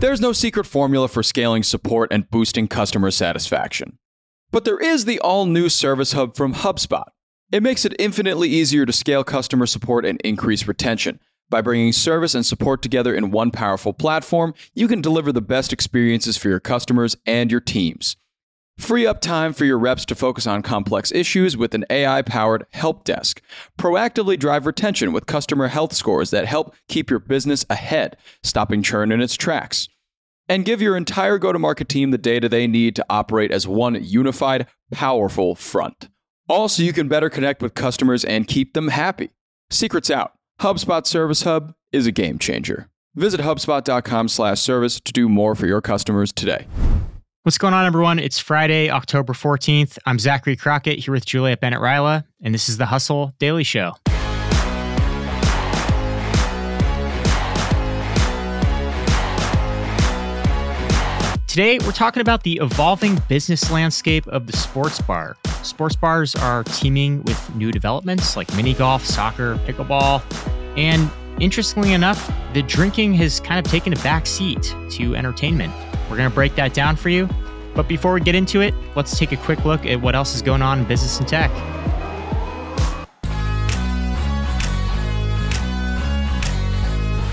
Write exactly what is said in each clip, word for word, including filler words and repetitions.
There's no secret formula for scaling support and boosting customer satisfaction. But there is the all-new Service Hub from HubSpot. It makes it infinitely easier to scale customer support and increase retention. By bringing service and support together in one powerful platform, you can deliver the best experiences for your customers and your teams. Free up time for your reps to focus on complex issues with an A I-powered help desk. Proactively drive retention with customer health scores that help keep your business ahead, stopping churn in its tracks. And give your entire go-to-market team the data they need to operate as one unified, powerful front. Also, you can better connect with customers and keep them happy. Secrets out. HubSpot Service Hub is a game changer. Visit HubSpot dot com slash service to do more for your customers today. What's going on, everyone? It's Friday, October fourteenth. I'm Zachary Crockett here with Juliet Bennett Rylah, and this is The Hustle Daily Show. Today, we're talking about the evolving business landscape of the sports bar. Sports bars are teaming with new developments like mini golf, soccer, pickleball, and interestingly enough, the drinking has kind of taken a back seat to entertainment. We're going to break that down for you. But before we get into it, let's take a quick look at what else is going on in business and tech.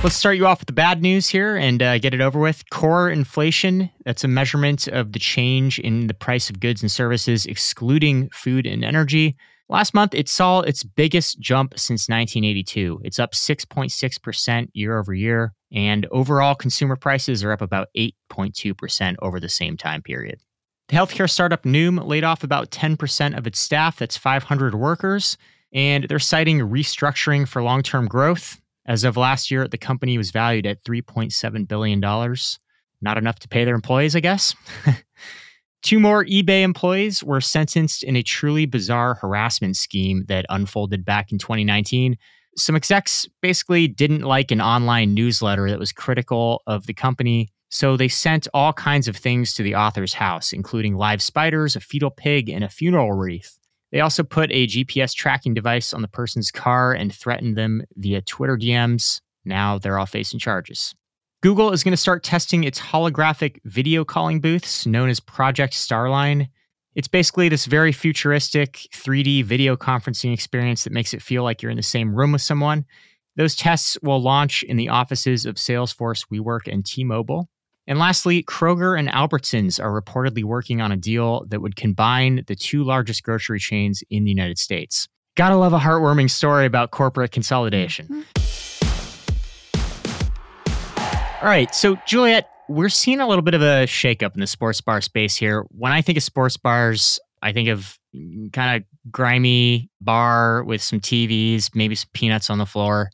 Let's start you off with the bad news here and uh, get it over with. Core inflation, that's a measurement of the change in the price of goods and services, excluding food and energy. Last month, it saw its biggest jump since nineteen eighty-two. It's up six point six percent year over year, and overall consumer prices are up about eight point two percent over the same time period. The healthcare startup Noom laid off about ten percent of its staff, that's five hundred workers, and they're citing restructuring for long-term growth. As of last year, the company was valued at three point seven billion dollars. Not enough to pay their employees, I guess. Two more eBay employees were sentenced in a truly bizarre harassment scheme that unfolded back in twenty nineteen. Some execs basically didn't like an online newsletter that was critical of the company, so they sent all kinds of things to the author's house, including live spiders, a fetal pig, and a funeral wreath. They also put a G P S tracking device on the person's car and threatened them via Twitter D Ms. Now they're all facing charges. Google is going to start testing its holographic video calling booths known as Project Starline. It's basically this very futuristic three D video conferencing experience that makes it feel like you're in the same room with someone. Those tests will launch in the offices of Salesforce, WeWork, and T-Mobile. And lastly, Kroger and Albertsons are reportedly working on a deal that would combine the two largest grocery chains in the United States. Gotta love a heartwarming story about corporate consolidation. All right, so Juliet, we're seeing a little bit of a shakeup in the sports bar space here. When I think of sports bars, I think of kind of grimy bar with some T Vs, maybe some peanuts on the floor.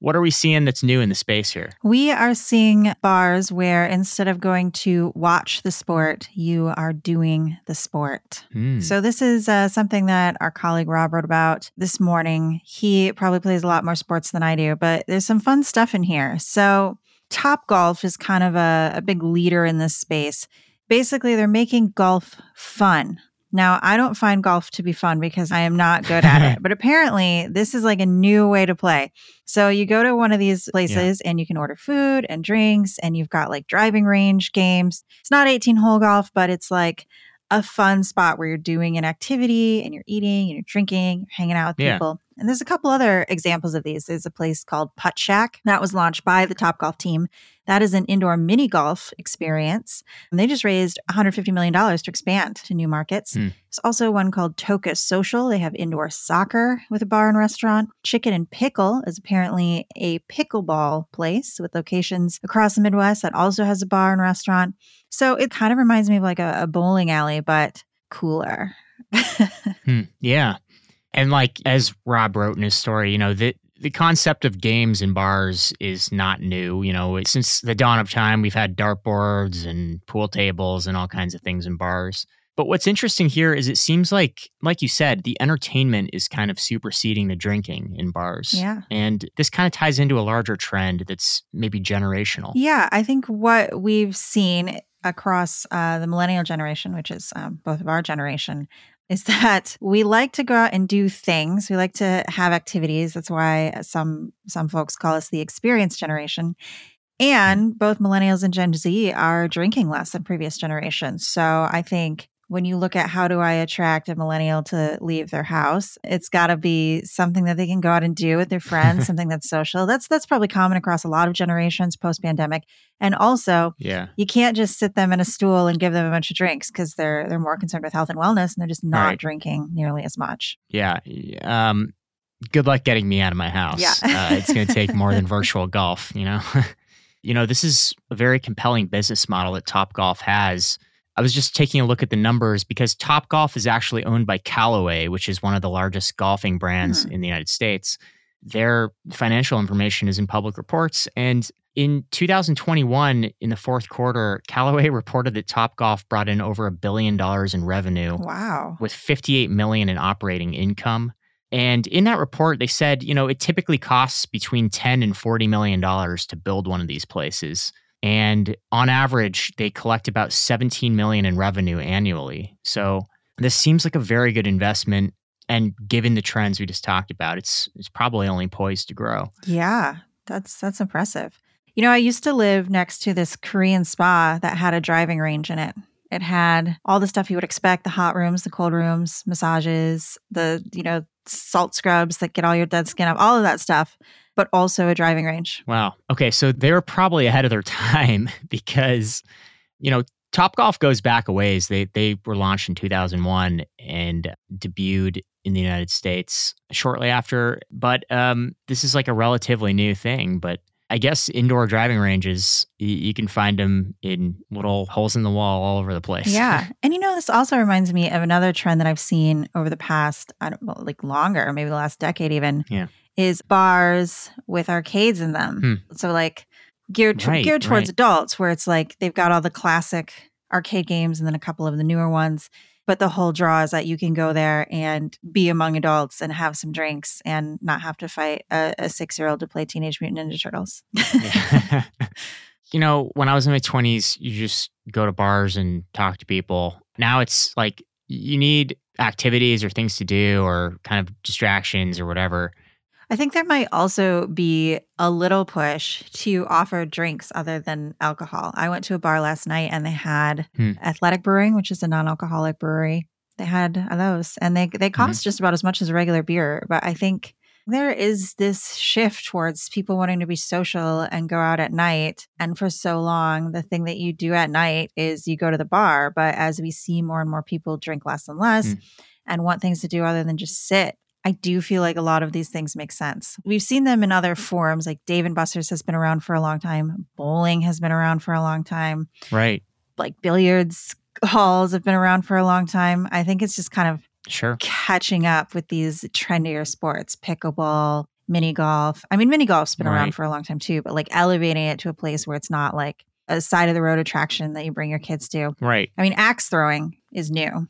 What are we seeing that's new in the space here? We are seeing bars where instead of going to watch the sport, you are doing the sport. Mm. So this is uh, something that our colleague Rob wrote about this morning. He probably plays a lot more sports than I do, but there's some fun stuff in here. So Topgolf is kind of a, a big leader in this space. Basically, they're making golf fun. Now, I don't find golf to be fun because I am not good at it, but apparently this is like a new way to play. So you go to one of these places yeah. and you can order food and drinks and you've got like driving range games. It's not eighteen hole golf, but it's like a fun spot where you're doing an activity and you're eating and you're drinking, you're hanging out with yeah. people. And there's a couple other examples of these. There's a place called Putt Shack that was launched by the Topgolf team. That is an indoor mini golf experience. And they just raised one hundred fifty million dollars to expand to new markets. Mm. There's also one called Toka Social. They have indoor soccer with a bar and restaurant. Chicken and Pickle is apparently a pickleball place with locations across the Midwest that also has a bar and restaurant. So it kind of reminds me of like a, a bowling alley, but cooler. hmm. Yeah. And like, as Rob wrote in his story, you know, the, the concept of games and bars is not new. You know, since the dawn of time, we've had dartboards and pool tables and all kinds of things in bars. But what's interesting here is it seems like, like you said, the entertainment is kind of superseding the drinking in bars. Yeah. And this kind of ties into a larger trend that's maybe generational. Yeah, I think what we've seen across uh, the millennial generation, which is um, both of our generation, is that we like to go out and do things. We like to have activities. That's why some some folks call us the experience generation. And both millennials and Gen Z are drinking less than previous generations. So I think when you look at how do I attract a millennial to leave their house, it's got to be something that they can go out and do with their friends, something that's social. That's that's probably common across a lot of generations post-pandemic. And also, yeah. you can't just sit them in a stool and give them a bunch of drinks because they're they're more concerned with health and wellness, and they're just not right. drinking nearly as much. Yeah. Um, good luck getting me out of my house. Yeah. uh, it's going to take more than virtual golf, you know? You know, this is a very compelling business model that Topgolf has. I was just taking a look at the numbers because Topgolf is actually owned by Callaway, which is one of the largest golfing brands mm-hmm. in the United States. Their financial information is in public reports. And in two thousand twenty-one, in the fourth quarter, Callaway reported that Topgolf brought in over a billion dollars in revenue. Wow. With fifty-eight million dollars in operating income. And in that report, they said, you know, it typically costs between ten and forty million dollars to build one of these places. And on average, they collect about seventeen million dollars in revenue annually. So this seems like a very good investment. And given the trends we just talked about, it's it's probably only poised to grow. Yeah, that's that's impressive. You know, I used to live next to this Korean spa that had a driving range in it. It had all the stuff you would expect, the hot rooms, the cold rooms, massages, the, you know, salt scrubs that get all your dead skin up, all of that stuff, but also a driving range. Wow. Okay. So they were probably ahead of their time because, you know, Topgolf goes back a ways. They, they were launched in two thousand one and debuted in the United States shortly after. But um, this is like a relatively new thing, but I guess indoor driving ranges, y- you can find them in little holes in the wall all over the place. Yeah. And you know, this also reminds me of another trend that I've seen over the past, I don't know, like longer, maybe the last decade even, yeah. is bars with arcades in them. Hmm. So like geared, t- right, geared towards right. adults where it's like they've got all the classic arcade games and then a couple of the newer ones. But the whole draw is that you can go there and be among adults and have some drinks and not have to fight a, a six-year-old to play Teenage Mutant Ninja Turtles. You know, when I was in my twenties, you just go to bars and talk to people. Now it's like you need activities or things to do or kind of distractions or whatever. I think there might also be a little push to offer drinks other than alcohol. I went to a bar last night and they had hmm. Athletic Brewing, which is a non-alcoholic brewery. They had those and they they cost mm-hmm. just about as much as a regular beer. But I think there is this shift towards people wanting to be social and go out at night. And for so long, the thing that you do at night is you go to the bar. But as we see more and more people drink less and less mm. and want things to do other than just sit, I do feel like a lot of these things make sense. We've seen them in other forums, like Dave and Buster's has been around for a long time. Bowling has been around for a long time. Right. Like billiards halls have been around for a long time. I think it's just kind of sure. catching up with these trendier sports, pickleball, mini golf. I mean, mini golf's been right. around for a long time too, but like elevating it to a place where it's not like a side of the road attraction that you bring your kids to. Right. I mean, axe throwing is new.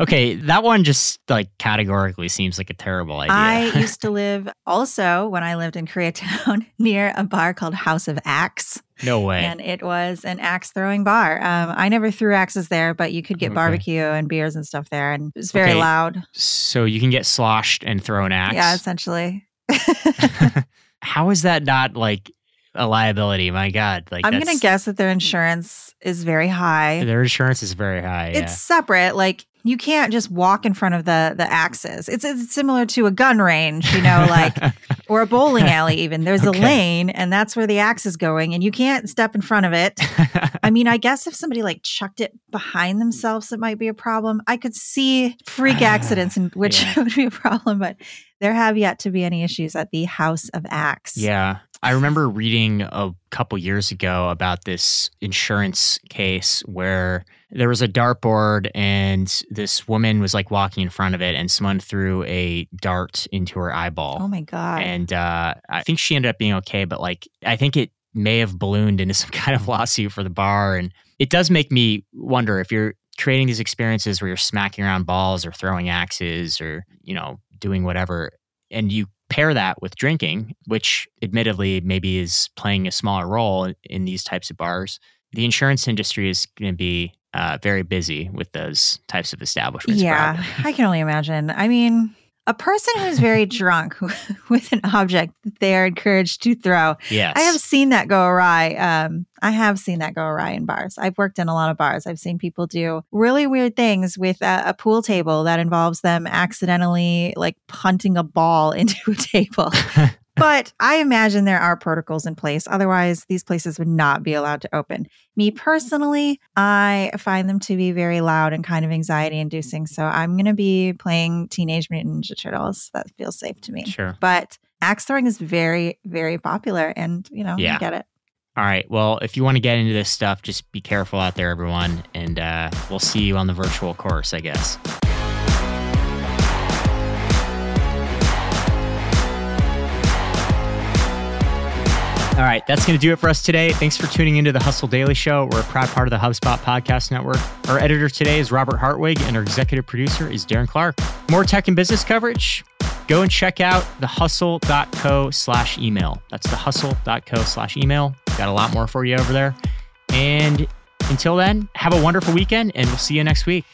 Okay. That one just like categorically seems like a terrible idea. I used to live also when I lived in Koreatown near a bar called House of Axe. No way. And it was an axe throwing bar. Um, I never threw axes there, but you could get okay. barbecue and beers and stuff there. And it was very okay. loud. So you can get sloshed and throw an axe. Yeah, essentially. How is that not like a liability? My God. Like, I'm going to guess that their insurance is very high. Their insurance is very high. It's yeah. separate. Like you can't just walk in front of the the axes. It's, it's similar to a gun range, you know, like, or a bowling alley even. There's okay. a lane and that's where the axe is going and you can't step in front of it. I mean, I guess if somebody like chucked it behind themselves, it might be a problem. I could see freak accidents in which yeah. would be a problem, but there have yet to be any issues at the House of Axe. Yeah. I remember reading a couple years ago about this insurance case where there was a dartboard and this woman was like walking in front of it and someone threw a dart into her eyeball. Oh my God. And uh, I think she ended up being okay, but like I think it may have ballooned into some kind of lawsuit for the bar. And it does make me wonder if you're creating these experiences where you're smacking around balls or throwing axes or, you know, doing whatever and you pair that with drinking, which admittedly maybe is playing a smaller role in these types of bars. The insurance industry is going to be uh, very busy with those types of establishments. Yeah, I can only imagine. I mean, a person who's very drunk with an object that they are encouraged to throw. Yes. I have seen that go awry. Um, I have seen that go awry in bars. I've worked in a lot of bars. I've seen people do really weird things with a, a pool table that involves them accidentally like punting a ball into a table. But I imagine there are protocols in place. Otherwise, these places would not be allowed to open. Me personally, I find them to be very loud and kind of anxiety-inducing. So I'm going to be playing Teenage Mutant Ninja Turtles. That feels safe to me. Sure. But axe throwing is very, very popular. And, you know, yeah. I get it. All right. Well, if you want to get into this stuff, just be careful out there, everyone. And uh, we'll see you on the virtual course, I guess. All right, that's going to do it for us today. Thanks for tuning into the Hustle Daily Show. We're a proud part of the HubSpot Podcast Network. Our editor today is Robert Hartwig, and our executive producer is Darren Clark. More tech and business coverage? Go and check out thehustle.co slash email. That's thehustle.co slash email. Got a lot more for you over there. And until then, have a wonderful weekend, and we'll see you next week.